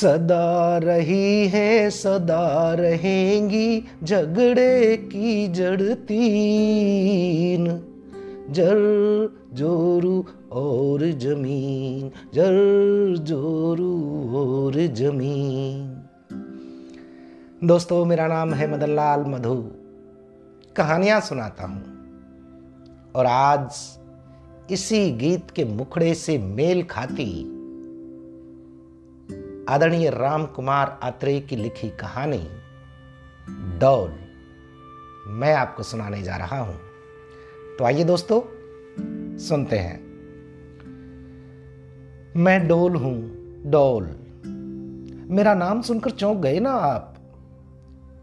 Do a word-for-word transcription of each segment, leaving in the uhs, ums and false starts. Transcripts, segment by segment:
सदा रही है सदा रहेंगी झगड़े की जड़ तीन, जर जोरू और जमीन, जर जोरू और जमीन। दोस्तों, मेरा नाम है मदन लाल मधु, कहानियां सुनाता हूं। और आज इसी गीत के मुखड़े से मेल खाती आदरणीय राम कुमार अत्रे की लिखी कहानी डौल मैं आपको सुनाने जा रहा हूं। तो आइए दोस्तों, सुनते हैं। मैं डोल हूं, डौल। मेरा नाम सुनकर चौंक गए ना आप?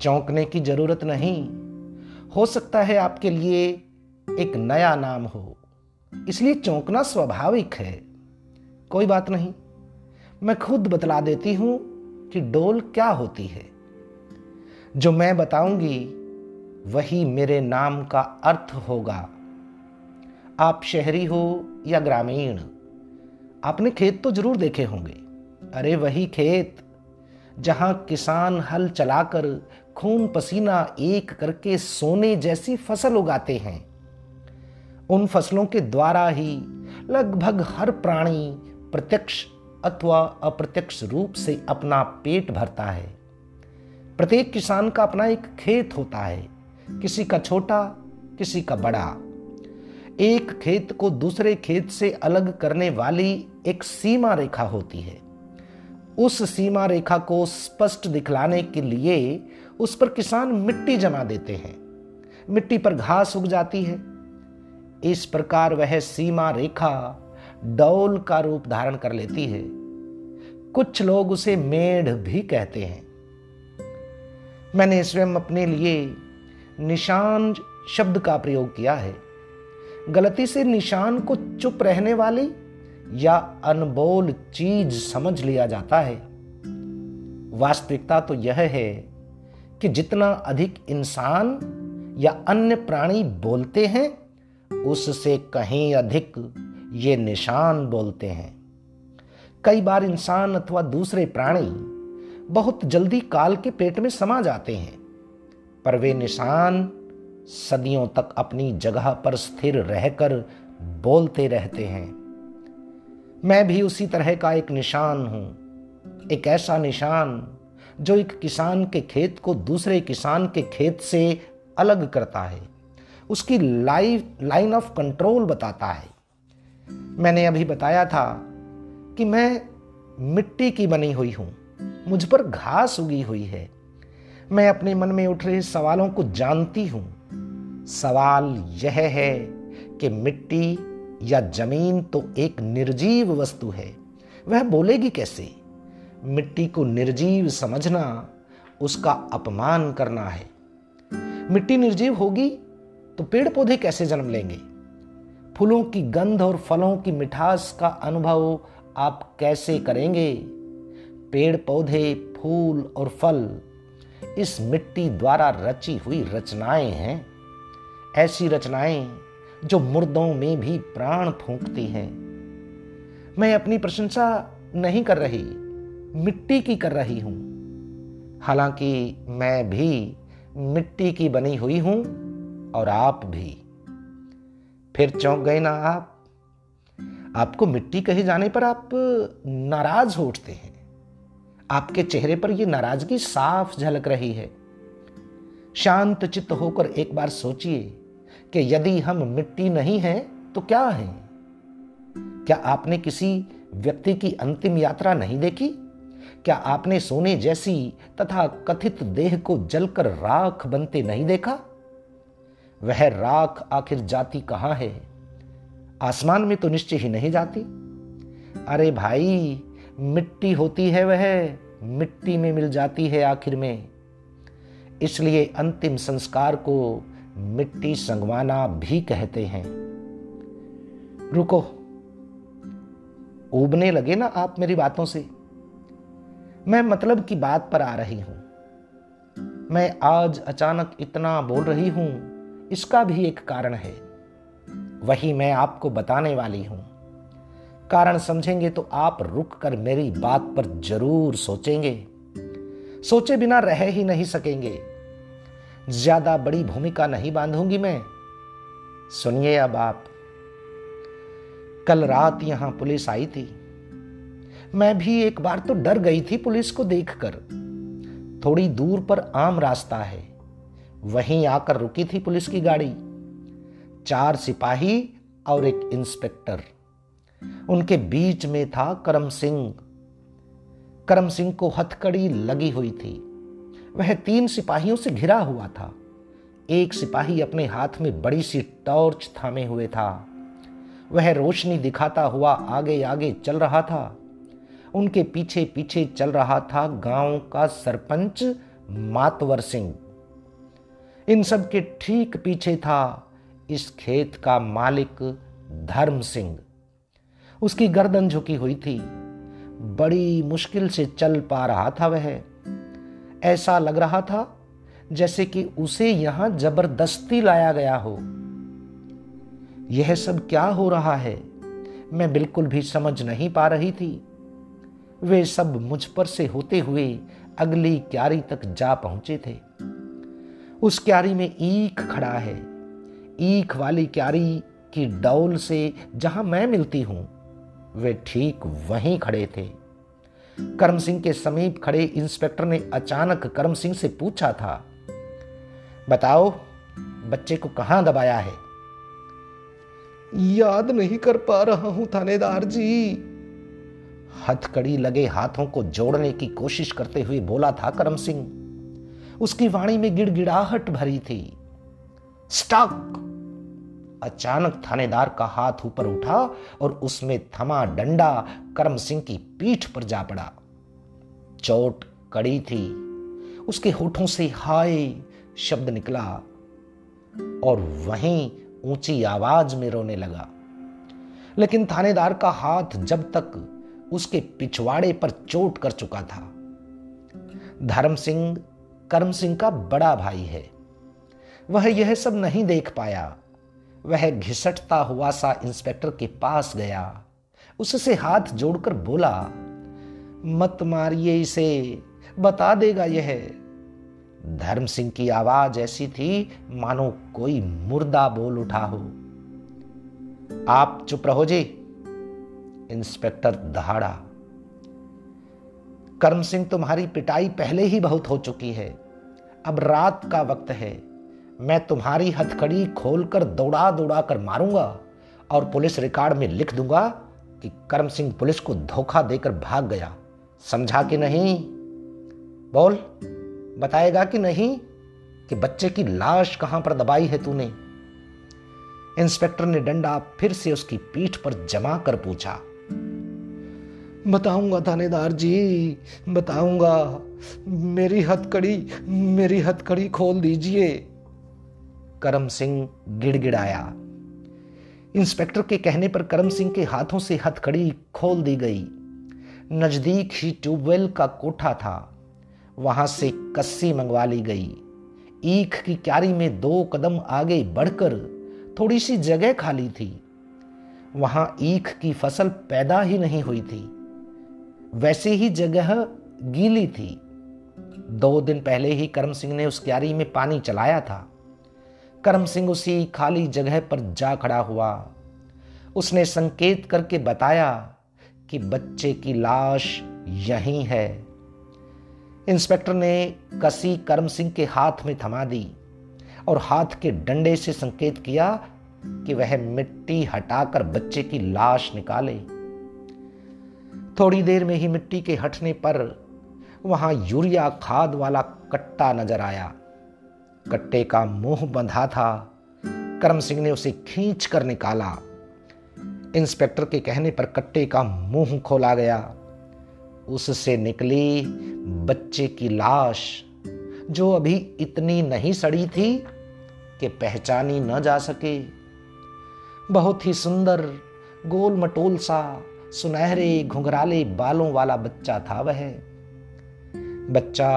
चौंकने की जरूरत नहीं, हो सकता है आपके लिए एक नया नाम हो, इसलिए चौंकना स्वाभाविक है। कोई बात नहीं, मैं खुद बतला देती हूं कि डोल क्या होती है। जो मैं बताऊंगी वही मेरे नाम का अर्थ होगा। आप शहरी हो या ग्रामीण, आपने खेत तो जरूर देखे होंगे। अरे वही खेत जहां किसान हल चलाकर खून पसीना एक करके सोने जैसी फसल उगाते हैं। उन फसलों के द्वारा ही लगभग हर प्राणी प्रत्यक्ष अथवा अप्रत्यक्ष रूप से अपना पेट भरता है। प्रत्येक किसान का अपना एक खेत होता है, किसी का छोटा किसी का बड़ा। एक खेत को दूसरे खेत से अलग करने वाली एक सीमा रेखा होती है। उस सीमा रेखा को स्पष्ट दिखलाने के लिए उस पर किसान मिट्टी जमा देते हैं। मिट्टी पर घास उग जाती है। इस प्रकार वह सीमा रेखा डौल का रूप धारण कर लेती है। कुछ लोग उसे मेढ़ भी कहते हैं। मैंने स्वयं अपने लिए निशान शब्द का प्रयोग किया है। गलती से निशान को चुप रहने वाली या अनबोल चीज समझ लिया जाता है। वास्तविकता तो यह है कि जितना अधिक इंसान या अन्य प्राणी बोलते हैं, उससे कहीं अधिक ये निशान बोलते हैं। कई बार इंसान अथवा दूसरे प्राणी बहुत जल्दी काल के पेट में समा जाते हैं, पर वे निशान सदियों तक अपनी जगह पर स्थिर रहकर बोलते रहते हैं। मैं भी उसी तरह का एक निशान हूं, एक ऐसा निशान जो एक किसान के खेत को दूसरे किसान के खेत से अलग करता है, उसकी लाइफ लाइन ऑफ कंट्रोल बताता है। मैंने अभी बताया था कि मैं मिट्टी की बनी हुई हूं, मुझ पर घास उगी हुई है। मैं अपने मन में उठ रहे सवालों को जानती हूं। सवाल यह है कि मिट्टी या जमीन तो एक निर्जीव वस्तु है, वह बोलेगी कैसे? मिट्टी को निर्जीव समझना उसका अपमान करना है। मिट्टी निर्जीव होगी तो पेड़ पौधे कैसे जन्म लेंगे? फूलों की गंध और फलों की मिठास का अनुभव आप कैसे करेंगे? पेड़ पौधे, फूल और फल इस मिट्टी द्वारा रची हुई रचनाएं हैं। ऐसी रचनाएं जो मुर्दों में भी प्राण फूंकती हैं। मैं अपनी प्रशंसा नहीं कर रही, मिट्टी की कर रही हूं। हालांकि मैं भी मिट्टी की बनी हुई हूं और आप भी। फिर चौंक गए ना आप? आपको मिट्टी कहे जाने पर आप नाराज हो उठते हैं। आपके चेहरे पर यह नाराजगी साफ झलक रही है। शांत चित्त होकर एक बार सोचिए कि यदि हम मिट्टी नहीं हैं तो क्या हैं? क्या आपने किसी व्यक्ति की अंतिम यात्रा नहीं देखी? क्या आपने सोने जैसी तथा कथित देह को जलकर राख बनते नहीं देखा? वह राख आखिर जाती कहां है? आसमान में तो निश्चय ही नहीं जाती। अरे भाई, मिट्टी होती है, वह मिट्टी में मिल जाती है आखिर में। इसलिए अंतिम संस्कार को मिट्टी संगवाना भी कहते हैं। रुको, ऊबने लगे ना आप मेरी बातों से? मैं मतलब की बात पर आ रही हूं। मैं आज अचानक इतना बोल रही हूं, इसका भी एक कारण है, वही मैं आपको बताने वाली हूं। कारण समझेंगे तो आप रुककर मेरी बात पर जरूर सोचेंगे, सोचे बिना रह ही नहीं सकेंगे। ज्यादा बड़ी भूमिका नहीं बांधूंगी मैं। सुनिए अब आप, कल रात यहां पुलिस आई थी। मैं भी एक बार तो डर गई थी पुलिस को देखकर। थोड़ी दूर पर आम रास्ता है, वहीं आकर रुकी थी पुलिस की गाड़ी। चार सिपाही और एक इंस्पेक्टर, उनके बीच में था करम सिंह। करम सिंह को हथकड़ी लगी हुई थी। वह तीन सिपाहियों से घिरा हुआ था। एक सिपाही अपने हाथ में बड़ी सी टॉर्च थामे हुए था। वह रोशनी दिखाता हुआ आगे आगे चल रहा था। उनके पीछे पीछे चल रहा था गांव का सरपंच मातवर सिंह। इन सब के ठीक पीछे था इस खेत का मालिक धर्म सिंह। उसकी गर्दन झुकी हुई थी, बड़ी मुश्किल से चल पा रहा था वह। ऐसा लग रहा था जैसे कि उसे यहां जबरदस्ती लाया गया हो। यह सब क्या हो रहा है, मैं बिल्कुल भी समझ नहीं पा रही थी। वे सब मुझ पर से होते हुए अगली क्यारी तक जा पहुंचे थे। उस क्यारी में ईख खड़ा है, ईख वाली क्यारी की डौल से जहां मैं मिलती हूं, वे ठीक वहीं खड़े थे। करम सिंह के समीप खड़े इंस्पेक्टर ने अचानक करम सिंह से पूछा था, बताओ बच्चे को कहां दबाया है? याद नहीं कर पा रहा हूं थानेदार जी, हथकड़ी लगे हाथों को जोड़ने की कोशिश करते हुए बोला था करम सिंह। उसकी वाणी में गिड़गिड़ाहट भरी थी। स्टॉप! अचानक थानेदार का हाथ ऊपर उठा और उसमें थमा डंडा करम सिंह की पीठ पर जा पड़ा। चोट कड़ी थी। उसके होठों से हाय शब्द निकला और वहीं ऊंची आवाज में रोने लगा। लेकिन थानेदार का हाथ जब तक उसके पिछवाड़े पर चोट कर चुका था। धर्म सिंह करम सिंह का बड़ा भाई है। वह यह सब नहीं देख पाया। वह घिसटता हुआ सा इंस्पेक्टर के पास गया, उससे हाथ जोड़कर बोला, मत मारिए इसे, बता देगा यह। धर्म सिंह की आवाज ऐसी थी मानो कोई मुर्दा बोल उठा हो। आप चुप रहो जी, इंस्पेक्टर दहाड़ा। करम सिंह, तुम्हारी पिटाई पहले ही बहुत हो चुकी है। अब रात का वक्त है, मैं तुम्हारी हथकड़ी खोलकर दौड़ा दौड़ा कर मारूंगा और पुलिस रिकॉर्ड में लिख दूंगा कि करम सिंह पुलिस को धोखा देकर भाग गया। समझा कि नहीं? बोल, बताएगा कि नहीं कि बच्चे की लाश कहां पर दबाई है तूने? इंस्पेक्टर ने डंडा फिर से उसकी पीठ पर जमा कर पूछा। बताऊंगा थानेदार जी, बताऊंगा। मेरी हथकड़ी मेरी हथकड़ी खोल दीजिए। करम सिंह गिड़गिड़ाया। इंस्पेक्टर के कहने पर करम सिंह के हाथों से हथकड़ी खोल दी गई। नजदीक ही ट्यूबवेल का कोठा था, वहां से कस्सी मंगवा ली गई। ईख की क्यारी में दो कदम आगे बढ़कर थोड़ी सी जगह खाली थी। वहां ईख की फसल पैदा ही नहीं हुई थी, वैसे ही जगह गीली थी। दो दिन पहले ही करम सिंह ने उस क्यारी में पानी चलाया था। करम सिंह उसी खाली जगह पर जा खड़ा हुआ। उसने संकेत करके बताया कि बच्चे की लाश यहीं है। इंस्पेक्टर ने कसी करम सिंह के हाथ में थमा दी और हाथ के डंडे से संकेत किया कि वह मिट्टी हटाकर बच्चे की लाश निकाले। थोड़ी देर में ही मिट्टी के हटने पर वहां यूरिया खाद वाला कट्टा नजर आया। कट्टे का मुंह बंधा था। करम सिंह ने उसे खींच कर निकाला। इंस्पेक्टर के कहने पर कट्टे का मुंह खोला गया। उससे निकली बच्चे की लाश, जो अभी इतनी नहीं सड़ी थी कि पहचानी न जा सके। बहुत ही सुंदर, गोल मटोल सा, सुनहरे घुंघराले बालों वाला बच्चा था वह। बच्चा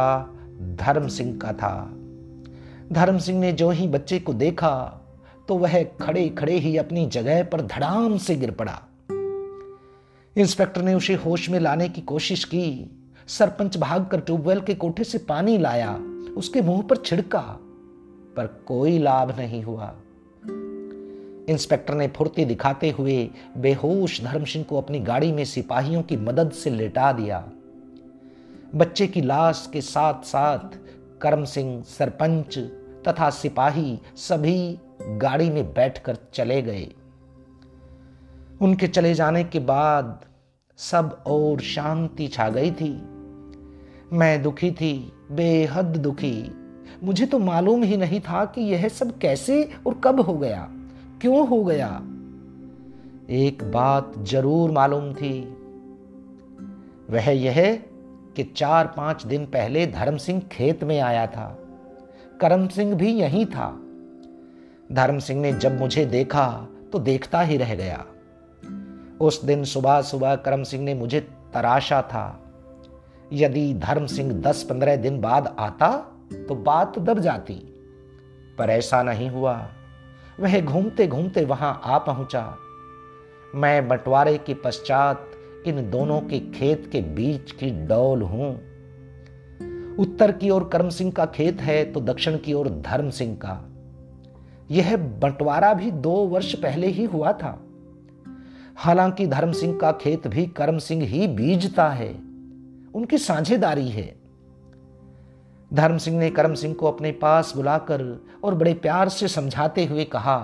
धर्म सिंह का था। धर्म सिंह ने जो ही बच्चे को देखा तो वह खड़े खड़े ही अपनी जगह पर धड़ाम से गिर पड़ा। इंस्पेक्टर ने उसे होश में लाने की कोशिश की। सरपंच भागकर ट्यूबवेल के कोठे से पानी लाया, उसके मुंह पर छिड़का, पर कोई लाभ नहीं हुआ। इंस्पेक्टर ने फुर्ती दिखाते हुए बेहोश धर्म सिंह को अपनी गाड़ी में सिपाहियों की मदद से लेटा दिया। बच्चे की लाश के साथ साथ करम सिंह, सरपंच तथा सिपाही सभी गाड़ी में बैठकर चले गए। उनके चले जाने के बाद सब और शांति छा गई थी। मैं दुखी थी, बेहद दुखी। मुझे तो मालूम ही नहीं था कि यह सब कैसे और कब हो गया, क्यों हो गया। एक बात जरूर मालूम थी, वह यह कि चार पांच दिन पहले धर्म सिंह खेत में आया था। करम सिंह भी यहीं था। धर्म सिंह ने जब मुझे देखा तो देखता ही रह गया। उस दिन सुबह सुबह करम सिंह ने मुझे तराशा था। यदि धर्म सिंह दस पंद्रह दिन बाद आता तो बात दब जाती, पर ऐसा नहीं हुआ। वह घूमते घूमते वहां आ पहुंचा। मैं बंटवारे के पश्चात इन दोनों के खेत के बीच की डौल हूं। उत्तर की ओर करम सिंह का खेत है तो दक्षिण की ओर धर्म सिंह का। यह बंटवारा भी दो वर्ष पहले ही हुआ था। हालांकि धर्म सिंह का खेत भी करम सिंह ही बीजता है, उनकी साझेदारी है। धर्म सिंह ने करम सिंह को अपने पास बुलाकर और बड़े प्यार से समझाते हुए कहा,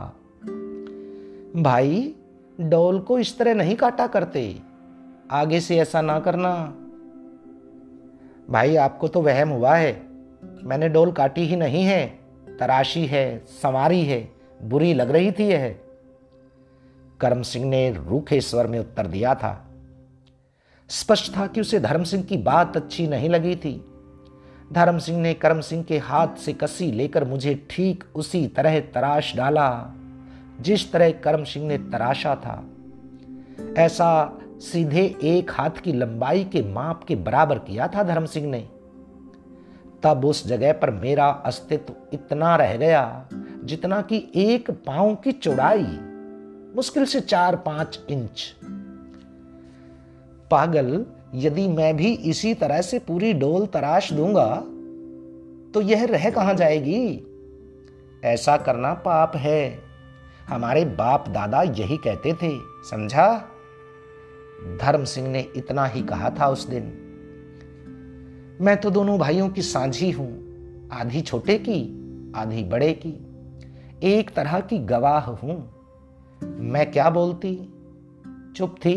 भाई, डौल को इस तरह नहीं काटा करते, आगे से ऐसा ना करना। भाई, आपको तो वहम हुआ है। मैंने डौल काटी ही नहीं है, तराशी है, संवारी है, बुरी लग रही थी यह। करम सिंह ने रूखे स्वर में उत्तर दिया था। स्पष्ट था कि उसे धर्म सिंह की बात अच्छी नहीं लगी थी। धर्म सिंह ने करम सिंह के हाथ से कसी लेकर मुझे ठीक उसी तरह तराश डाला जिस तरह करम सिंह ने तराशा था। ऐसा सीधे एक हाथ की लंबाई के माप के बराबर किया था धर्म सिंह ने। तब उस जगह पर मेरा अस्तित्व इतना रह गया जितना कि एक पांव की चौड़ाई, मुश्किल से चार पांच इंच। पागल, यदि मैं भी इसी तरह से पूरी डोल तराश दूंगा तो यह रह कहां जाएगी? ऐसा करना पाप है। हमारे बाप दादा यही कहते थे, समझा? धर्म सिंह ने इतना ही कहा था उस दिन। मैं तो दोनों भाइयों की सांझी हूं, आधी छोटे की आधी बड़े की। एक तरह की गवाह हूं। मैं क्या बोलती, चुप थी,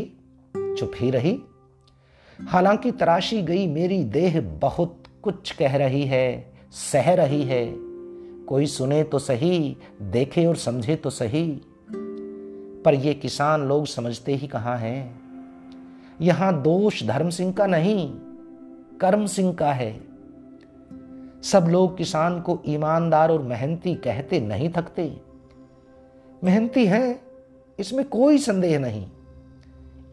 चुप ही रही। हालांकि तराशी गई मेरी देह बहुत कुछ कह रही है, सह रही है। कोई सुने तो सही, देखे और समझे तो सही, पर ये किसान लोग समझते ही कहाँ हैं। यहां दोष धर्म सिंह का नहीं, करम सिंह का है। सब लोग किसान को ईमानदार और मेहनती कहते नहीं थकते। मेहनती हैं, इसमें कोई संदेह नहीं।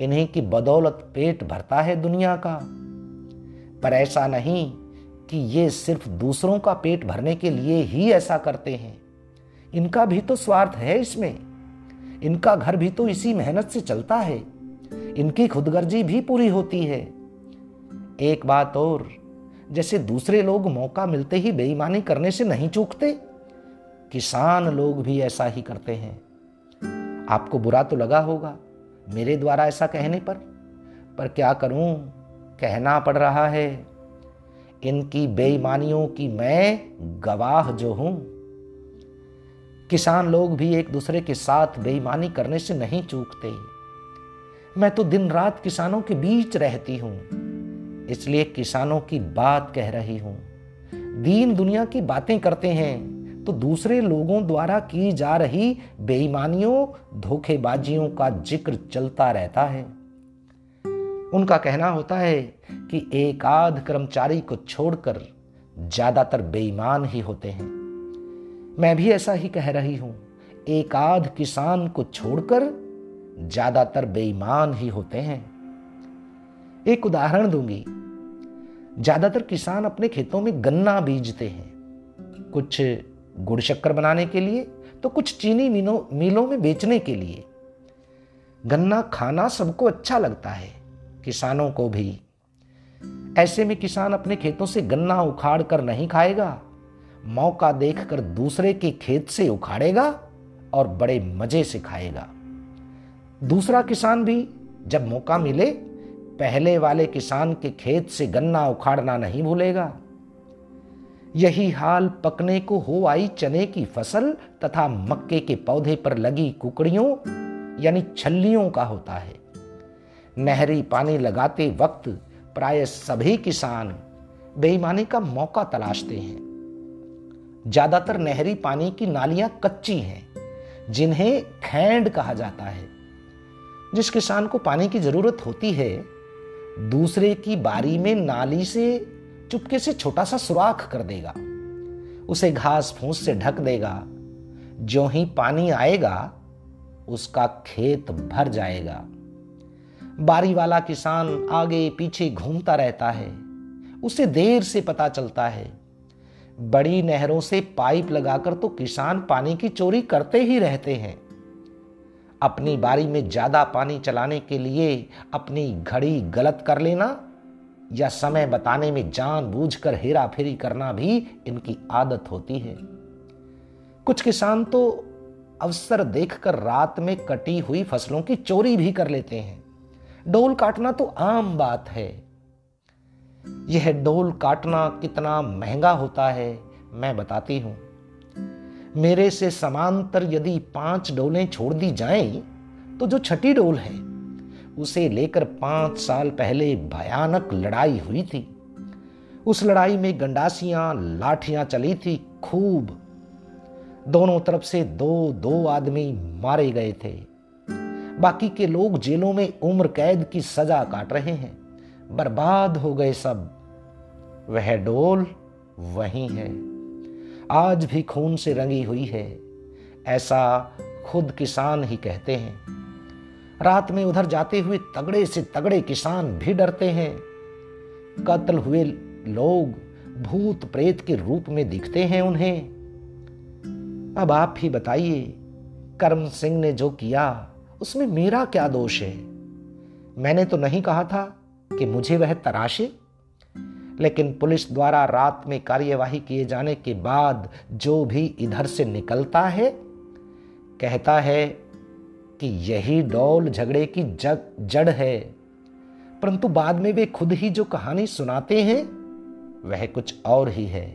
इन्हीं की बदौलत पेट भरता है दुनिया का, पर ऐसा नहीं कि ये सिर्फ दूसरों का पेट भरने के लिए ही ऐसा करते हैं। इनका भी तो स्वार्थ है इसमें। इनका घर भी तो इसी मेहनत से चलता है। इनकी खुदगर्जी भी पूरी होती है। एक बात और, जैसे दूसरे लोग मौका मिलते ही बेईमानी करने से नहीं चूकते, किसान लोग भी ऐसा ही करते हैं। आपको बुरा तो लगा होगा मेरे द्वारा ऐसा कहने पर, पर क्या करूं, कहना पड़ रहा है। इनकी बेईमानियों की मैं गवाह जो हूं। किसान लोग भी एक दूसरे के साथ बेईमानी करने से नहीं चूकते। मैं तो दिन रात किसानों के बीच रहती हूं, इसलिए किसानों की बात कह रही हूं। दीन दुनिया की बातें करते हैं तो दूसरे लोगों द्वारा की जा रही बेईमानियों, धोखेबाजियों का जिक्र चलता रहता है। उनका कहना होता है कि एक आध कर्मचारी को छोड़कर ज्यादातर बेईमान ही होते हैं। मैं भी ऐसा ही कह रही हूं, एक आध किसान को छोड़कर ज्यादातर बेईमान ही होते हैं। एक उदाहरण दूंगी। ज्यादातर किसान अपने खेतों में गन्ना बीजते हैं, कुछ गुड़ शक्कर बनाने के लिए तो कुछ चीनी मिलों में बेचने के लिए। गन्ना खाना सबको अच्छा लगता है, किसानों को भी। ऐसे में किसान अपने खेतों से गन्ना उखाड़ कर नहीं खाएगा, मौका देखकर दूसरे के खेत से उखाड़ेगा और बड़े मजे से खाएगा। दूसरा किसान भी जब मौका मिले पहले वाले किसान के खेत से गन्ना उखाड़ना नहीं भूलेगा। यही हाल पकने को हो आई चने की फसल तथा मक्के के पौधे पर लगी कुकड़ियों यानी छल्लियों का होता है। नहरी पानी लगाते वक्त प्राय सभी किसान बेईमानी का मौका तलाशते हैं। ज्यादातर नहरी पानी की नालियां कच्ची हैं, जिन्हें खैंड कहा जाता है। जिस किसान को पानी की जरूरत होती है, दूसरे की बारी में नाली से चुपके से छोटा सा सुराख कर देगा, उसे घास फूस से ढक देगा। ज्यों ही पानी आएगा उसका खेत भर जाएगा। बारी वाला किसान आगे पीछे घूमता रहता है, उसे देर से पता चलता है। बड़ी नहरों से पाइप लगाकर तो किसान पानी की चोरी करते ही रहते हैं। अपनी बारी में ज्यादा पानी चलाने के लिए अपनी घड़ी गलत कर लेना या समय बताने में जानबूझकर हेराफेरी करना भी इनकी आदत होती है। कुछ किसान तो अवसर देखकर रात में कटी हुई फसलों की चोरी भी कर लेते हैं। डोल काटना तो आम बात है। यह डोल काटना कितना महंगा होता है मैं बताती हूं। मेरे से समांतर यदि पांच डोलें छोड़ दी जाएं, तो जो छठी डोल है उसे लेकर पांच साल पहले भयानक लड़ाई हुई थी। उस लड़ाई में गंडासियां लाठियां चली थी खूब। दोनों तरफ से दो दो आदमी मारे गए थे। बाकी के लोग जेलों में उम्र कैद की सजा काट रहे हैं। बर्बाद हो गए सब। वह डोल वही है, आज भी खून से रंगी हुई है, ऐसा खुद किसान ही कहते हैं। रात में उधर जाते हुए तगड़े से तगड़े किसान भी डरते हैं। कत्ल हुए लोग भूत प्रेत के रूप में दिखते हैं उन्हें। अब आप ही बताइए, करम सिंह ने जो किया उसमें मेरा क्या दोष है? मैंने तो नहीं कहा था कि मुझे वह तराशे, लेकिन पुलिस द्वारा रात में कार्यवाही किए जाने के बाद जो भी इधर से निकलता है कहता है कि यही डौल झगड़े की जड़ है, परंतु बाद में वे खुद ही जो कहानी सुनाते हैं वह कुछ और ही है।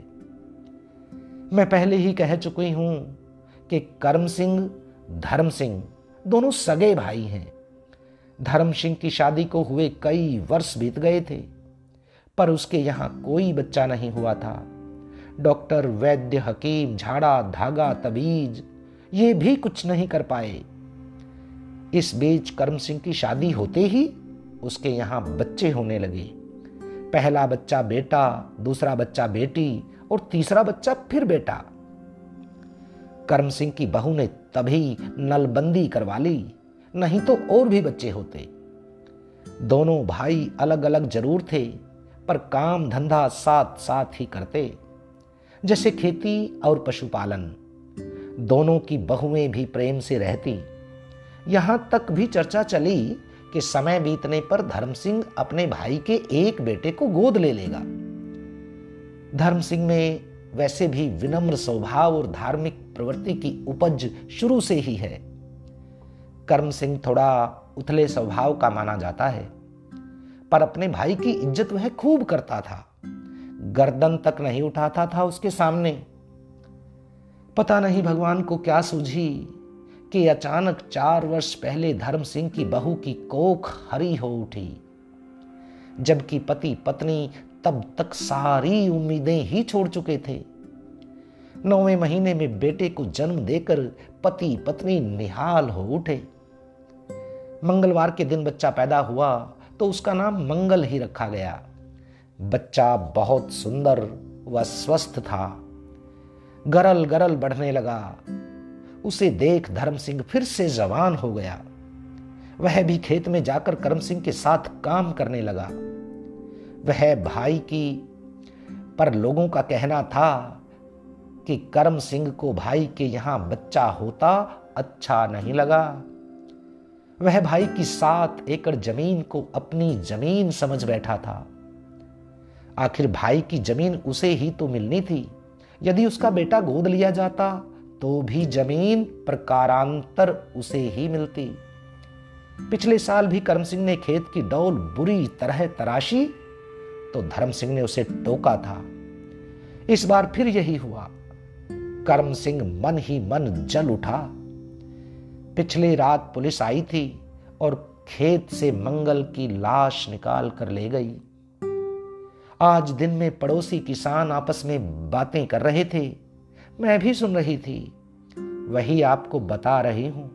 मैं पहले ही कह चुकी हूं कि करम सिंह धर्म सिंह दोनों सगे भाई हैं। धर्म सिंह की शादी को हुए कई वर्ष बीत गए थे, पर उसके यहां कोई बच्चा नहीं हुआ था। डॉक्टर, वैद्य, हकीम, झाड़ा, धागा, तबीज ये भी कुछ नहीं कर पाए। इस बीच करम सिंह की शादी होते ही उसके यहां बच्चे होने लगे। पहला बच्चा बेटा, दूसरा बच्चा बेटी और तीसरा बच्चा फिर बेटा। करम सिंह की बहू ने तभी नलबंदी करवा ली, नहीं तो और भी बच्चे होते। दोनों भाई अलग अलग जरूर थे, पर काम धंधा साथ साथ ही करते, जैसे खेती और पशुपालन। दोनों की बहुएं भी प्रेम से रहती। यहां तक भी चर्चा चली कि समय बीतने पर धर्म सिंह अपने भाई के एक बेटे को गोद ले लेगा। धर्म सिंह में वैसे भी विनम्र स्वभाव और धार्मिक प्रवृत्ति की उपज शुरू से ही है। करम सिंह थोड़ा उथले स्वभाव का माना जाता है, पर अपने भाई की इज्जत वह खूब करता था। गर्दन तक नहीं उठाता था उसके सामने। पता नहीं भगवान को क्या सूझी कि अचानक चार वर्ष पहले धर्म सिंह की बहू की कोख हरी हो उठी, जबकि पति पत्नी तब तक सारी उम्मीदें ही छोड़ चुके थे। नौवें महीने में बेटे को जन्म देकर पति पत्नी निहाल हो उठे। मंगलवार के दिन बच्चा पैदा हुआ तो उसका नाम मंगल ही रखा गया। बच्चा बहुत सुंदर व स्वस्थ था। गरल गरल बढ़ने लगा। उसे देख धर्म सिंह फिर से जवान हो गया। वह भी खेत में जाकर करम सिंह के साथ काम करने लगा। वह भाई की, पर लोगों का कहना था कि करम सिंह को भाई के यहां बच्चा होता अच्छा नहीं लगा। वह भाई की सात एकड़ जमीन को अपनी जमीन समझ बैठा था। आखिर भाई की जमीन उसे ही तो मिलनी थी। यदि उसका बेटा गोद लिया जाता तो भी जमीन प्रकारांतर उसे ही मिलती। पिछले साल भी करम सिंह ने खेत की डौल बुरी तरह तराशी तो धर्म सिंह ने उसे टोका था। इस बार फिर यही हुआ। करम सिंह मन ही मन जल उठा। पिछली रात पुलिस आई थी और खेत से मंगल की लाश निकाल कर ले गई। आज दिन में पड़ोसी किसान आपस में बातें कर रहे थे, मैं भी सुन रही थी, वही आपको बता रही हूं।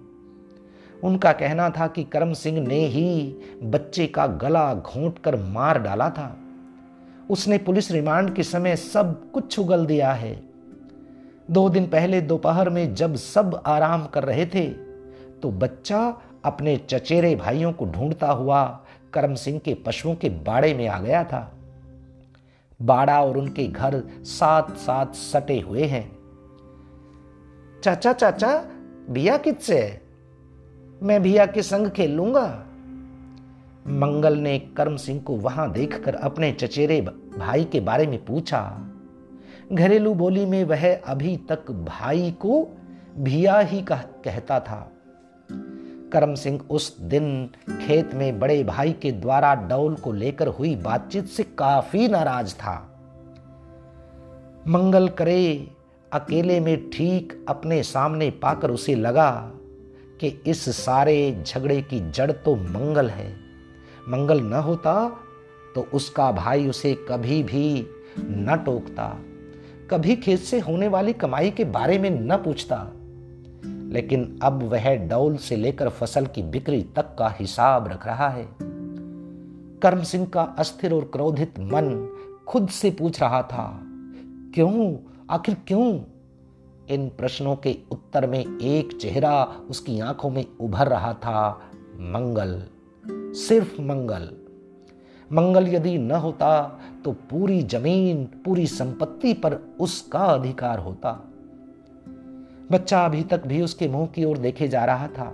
उनका कहना था कि करम सिंह ने ही बच्चे का गला घोंट कर मार डाला था। उसने पुलिस रिमांड के समय सब कुछ उगल दिया है। दो दिन पहले दोपहर में जब सब आराम कर रहे थे तो बच्चा अपने चचेरे भाइयों को ढूंढता हुआ करम सिंह के पशुओं के बाड़े में आ गया था। बाड़ा और उनके घर साथ साथ सटे हुए हैं। चाचा चाचा बिया किससे है? मैं बिया के संग खेल लूंगा। मंगल ने करम सिंह को वहां देखकर अपने चचेरे भाई के बारे में पूछा। घरेलू बोली में वह अभी तक भाई को भिया ही कह, कहता था। करम सिंह उस दिन खेत में बड़े भाई के द्वारा डौल को लेकर हुई बातचीत से काफी नाराज था। मंगल करे अकेले में ठीक अपने सामने पाकर उसे लगा कि इस सारे झगड़े की जड़ तो मंगल है। मंगल न होता तो उसका भाई उसे कभी भी न टोकता, कभी खेत से होने वाली कमाई के बारे में न पूछता। लेकिन अब वह डौल से लेकर फसल की बिक्री तक का हिसाब रख रहा है। करम सिंह का अस्थिर और क्रोधित मन खुद से पूछ रहा था, क्यों, आखिर क्यों? इन प्रश्नों के उत्तर में एक चेहरा उसकी आंखों में उभर रहा था, मंगल, सिर्फ मंगल। मंगल यदि न होता तो पूरी जमीन, पूरी संपत्ति पर उसका अधिकार होता। बच्चा अभी तक भी उसके मुंह की ओर देखे जा रहा था।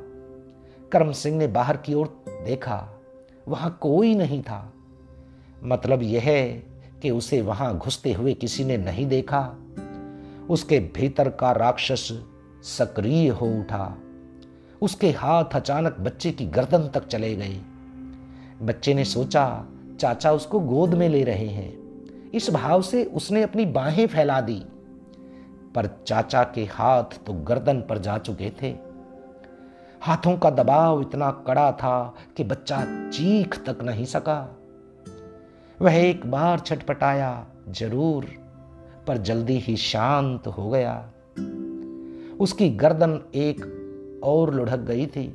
करम सिंह ने बाहर की ओर देखा, वहां कोई नहीं था। मतलब यह है कि उसे वहां घुसते हुए किसी ने नहीं देखा। उसके भीतर का राक्षस सक्रिय हो उठा। उसके हाथ अचानक बच्चे की गर्दन तक चले गए। बच्चे ने सोचा चाचा उसको गोद में ले रहे हैं, इस भाव से उसने अपनी बाहें फैला दी, पर चाचा के हाथ तो गर्दन पर जा चुके थे। हाथों का दबाव इतना कड़ा था कि बच्चा चीख तक नहीं सका। वह एक बार छटपटाया जरूर, पर जल्दी ही शांत हो गया। उसकी गर्दन एक और लुढ़क गई थी।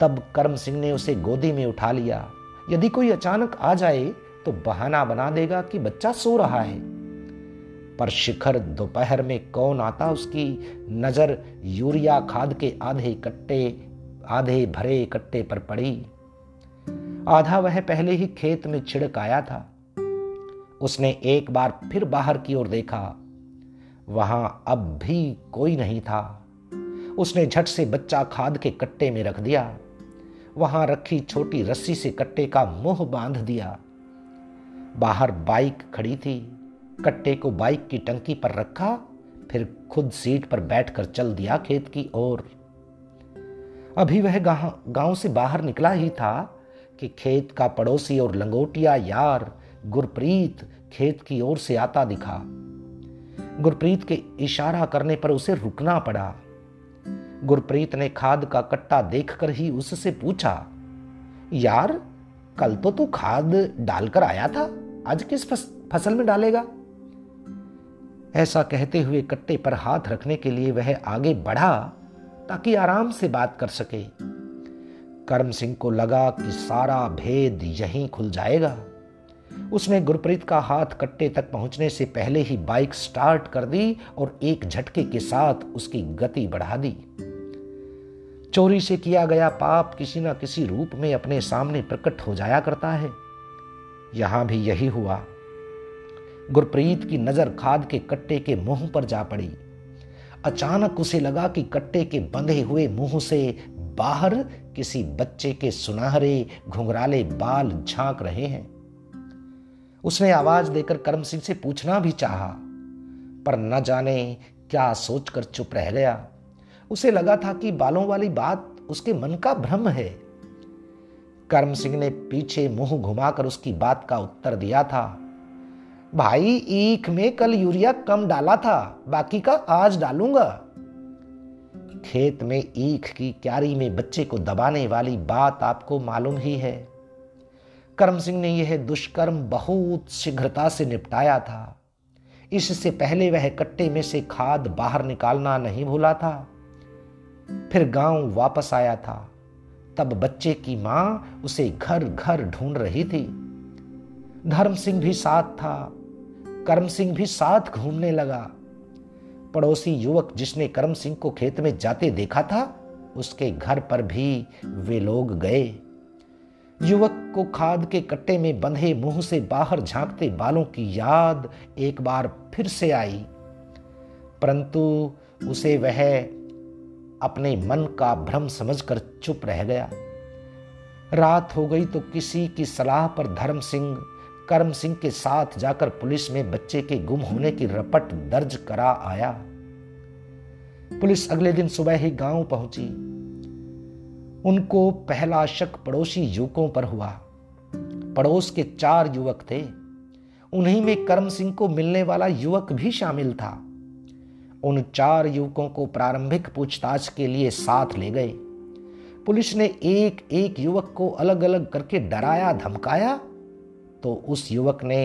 तब करम सिंह ने उसे गोदी में उठा लिया। यदि कोई अचानक आ जाए तो बहाना बना देगा कि बच्चा सो रहा है, पर शिखर दोपहर में कौन आता उसकी नजर यूरिया खाद के आधे कट्टे आधे भरे कट्टे पर पड़ी। आधा वह पहले ही खेत में छिड़क आया था। उसने एक बार फिर बाहर की ओर देखा, वहां अब भी कोई नहीं था। उसने झट से बच्चा खाद के कट्टे में रख दिया। वहां रखी छोटी रस्सी से कट्टे का मुंह बांध दिया। बाहर बाइक खड़ी थी, कट्टे को बाइक की टंकी पर रखा, फिर खुद सीट पर बैठकर चल दिया खेत की ओर। अभी वह गांव से बाहर निकला ही था कि खेत का पड़ोसी और लंगोटिया यार गुरप्रीत खेत की ओर से आता दिखा। गुरप्रीत के इशारा करने पर उसे रुकना पड़ा। गुरप्रीत ने खाद का कट्टा देखकर ही उससे पूछा, यार कल तो तू खाद डालकर आया था, आज किस फसल में डालेगा? ऐसा कहते हुए कट्टे पर हाथ रखने के लिए वह आगे बढ़ा ताकि आराम से बात कर सके। करम सिंह को लगा कि सारा भेद यहीं खुल जाएगा। उसने गुरप्रीत का हाथ कट्टे तक पहुंचने से पहले ही बाइक स्टार्ट कर दी और एक झटके के साथ उसकी गति बढ़ा दी। चोरी से किया गया पाप किसी ना किसी रूप में अपने सामने प्रकट हो जाया करता है। यहां भी यही हुआ। गुरप्रीत की नजर खाद के कट्टे के मुंह पर जा पड़ी। अचानक उसे लगा कि कट्टे के बंधे हुए मुंह से बाहर किसी बच्चे के सुनहरे घुंघराले बाल झांक रहे हैं। उसने आवाज देकर करम सिंह से पूछना भी चाहा, पर न जाने क्या सोचकर चुप रह गया। उसे लगा था कि बालों वाली बात उसके मन का भ्रम है। करम सिंह ने पीछे मुंह घुमाकर उसकी बात का उत्तर दिया था, भाई ईख में कल यूरिया कम डाला था, बाकी का आज डालूंगा। खेत में ईख की क्यारी में बच्चे को दबाने वाली बात आपको मालूम ही है। करम सिंह ने यह दुष्कर्म बहुत शीघ्रता से निपटाया था। इससे पहले वह कट्टे में से खाद बाहर निकालना नहीं भूला था। फिर गांव वापस आया था, तब बच्चे की मां उसे घर घर ढूंढ रही थी। धर्म सिंह भी साथ था। करम सिंह भी साथ घूमने लगा। पड़ोसी युवक जिसने करम सिंह को खेत में जाते देखा था, उसके घर पर भी वे लोग गए। युवक को खाद के कट्टे में बंधे मुंह से बाहर झांकते बालों की याद एक बार फिर से आई, परंतु उसे वह अपने मन का भ्रम समझकर चुप रह गया। रात हो गई तो किसी की सलाह पर धर्म सिंह करम सिंह के साथ जाकर पुलिस में बच्चे के गुम होने की रपट दर्ज करा आया। पुलिस अगले दिन सुबह ही गांव पहुंची। उनको पहला शक पड़ोसी युवकों पर हुआ। पड़ोस के चार युवक थे। उन्हीं में करम सिंह को मिलने वाला युवक भी शामिल था। उन चार युवकों को प्रारंभिक पूछताछ के लिए साथ ले गए। पुलिस ने एक एक युवक को अलग अलग करके डराया धमकाया, तो उस युवक ने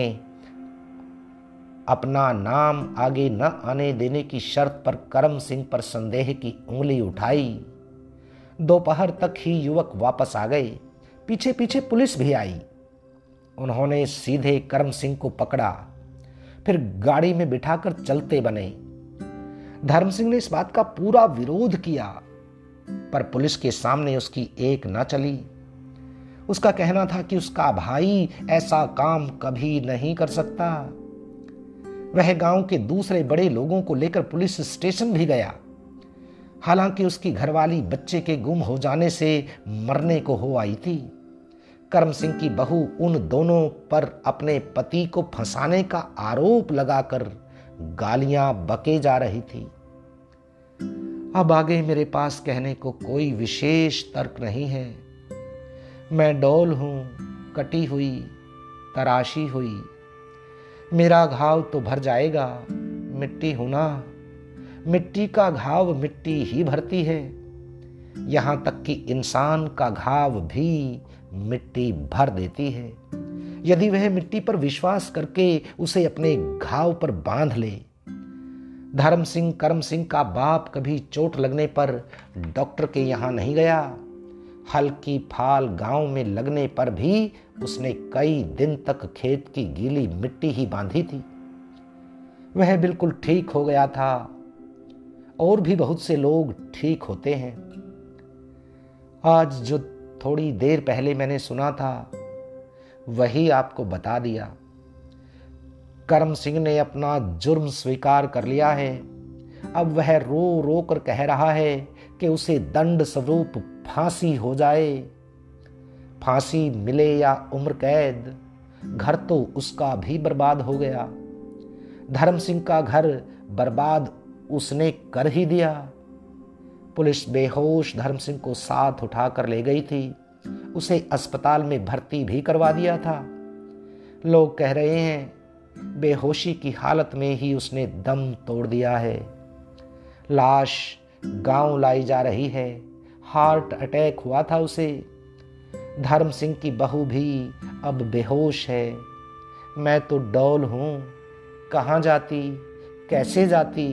अपना नाम आगे न आने देने की शर्त पर करम सिंह पर संदेह की उंगली उठाई। दोपहर तक ही युवक वापस आ गए। पीछे पीछे पुलिस भी आई। उन्होंने सीधे करम सिंह को पकड़ा, फिर गाड़ी में बिठाकर चलते बने। धर्म सिंह ने इस बात का पूरा विरोध किया, पर पुलिस के सामने उसकी एक ना चली। उसका कहना था कि उसका भाई ऐसा काम कभी नहीं कर सकता। वह गांव के दूसरे बड़े लोगों को लेकर पुलिस स्टेशन भी गया। हालांकि उसकी घरवाली बच्चे के गुम हो जाने से मरने को हो आई थी। करम सिंह की बहू उन दोनों पर अपने पति को फंसाने का आरोप लगाकर गालियां बके जा रही थी। अब आगे मेरे पास कहने को कोई विशेष तर्क नहीं है। मैं डोल हूँ, कटी हुई, तराशी हुई। मेरा घाव तो भर जाएगा, मिट्टी हूँ ना। मिट्टी का घाव मिट्टी ही भरती है। यहाँ तक कि इंसान का घाव भी मिट्टी भर देती है, यदि वह मिट्टी पर विश्वास करके उसे अपने घाव पर बांध ले। धर्म सिंह करम सिंह का बाप कभी चोट लगने पर डॉक्टर के यहाँ नहीं गया। हल्की फाल गांव में लगने पर भी उसने कई दिन तक खेत की गीली मिट्टी ही बांधी थी। वह बिल्कुल ठीक हो गया था। और भी बहुत से लोग ठीक होते हैं। आज जो थोड़ी देर पहले मैंने सुना था, वही आपको बता दिया। करम सिंह ने अपना जुर्म स्वीकार कर लिया है। अब वह रो रो कर कह रहा है कि उसे दंड स्वरूप फांसी हो जाए। फांसी मिले या उम्र कैद, घर तो उसका भी बर्बाद हो गया। धर्म सिंह का घर बर्बाद उसने कर ही दिया। पुलिस बेहोश धर्म सिंह को साथ उठाकर ले गई थी। उसे अस्पताल में भर्ती भी करवा दिया था। लोग कह रहे हैं बेहोशी की हालत में ही उसने दम तोड़ दिया है। लाश गांव लाई जा रही है। हार्ट अटैक हुआ था उसे। धर्म सिंह की बहू भी अब बेहोश है। मैं तो डौल हूँ, कहाँ जाती, कैसे जाती।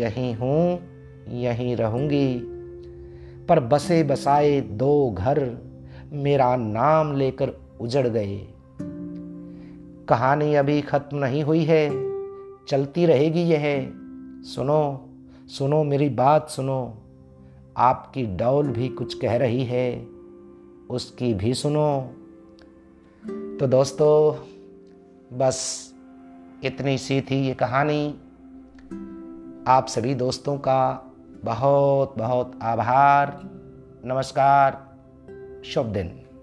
यहीं हूँ, यहीं रहूँगी, पर बसे बसाए दो घर मेरा नाम लेकर उजड़ गए। कहानी अभी खत्म नहीं हुई है, चलती रहेगी यह। सुनो सुनो मेरी बात सुनो, आपकी डौल भी कुछ कह रही है, उसकी भी सुनो। तो दोस्तों, बस इतनी सी थी ये कहानी। आप सभी दोस्तों का बहुत बहुत आभार। नमस्कार, शुभ दिन।